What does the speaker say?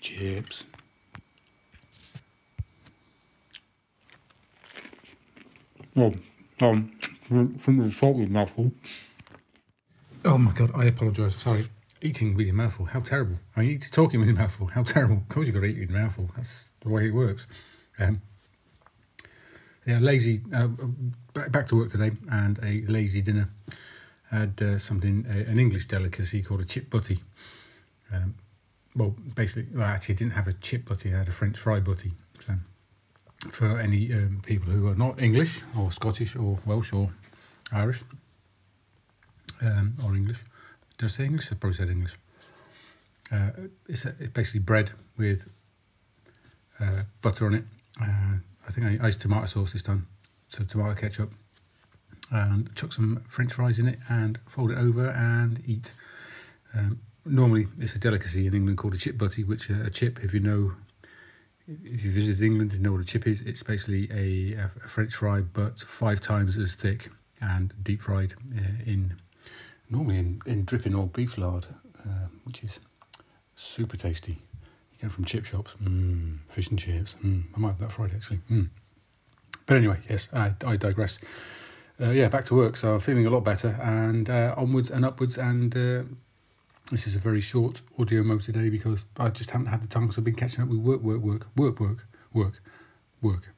Chips. Oh, from the salted mouthful. Oh my God, I apologise. Sorry, eating with your mouthful. How terrible! I mean, talking with your mouthful. How terrible! Of course, you got to eat with your mouthful. That's the way it works. Yeah, lazy. Back to work today, and a lazy dinner. Had an English delicacy called a chip butty. I actually didn't have a chip butty. I had a French fry butty. So, for any people who are not English or Scottish or Welsh or Irish or English. Did I say English? I probably said English. It's basically bread with butter on it. I think I used tomato sauce this time, so tomato ketchup. And chuck some French fries in it and fold it over and eat. Normally it's a delicacy in England called a chip butty, which a chip, if you visited England and know what a chip is, it's basically a French fry but 5 times as thick and deep fried in dripping or beef lard, which is super tasty. You get it from chip shops. Fish and chips. I might have that fried actually. But anyway, yes, I digress. Back to work, so I'm feeling a lot better, and onwards and upwards, and this is a very short audio mode today because I just haven't had the time, so I've been catching up with work.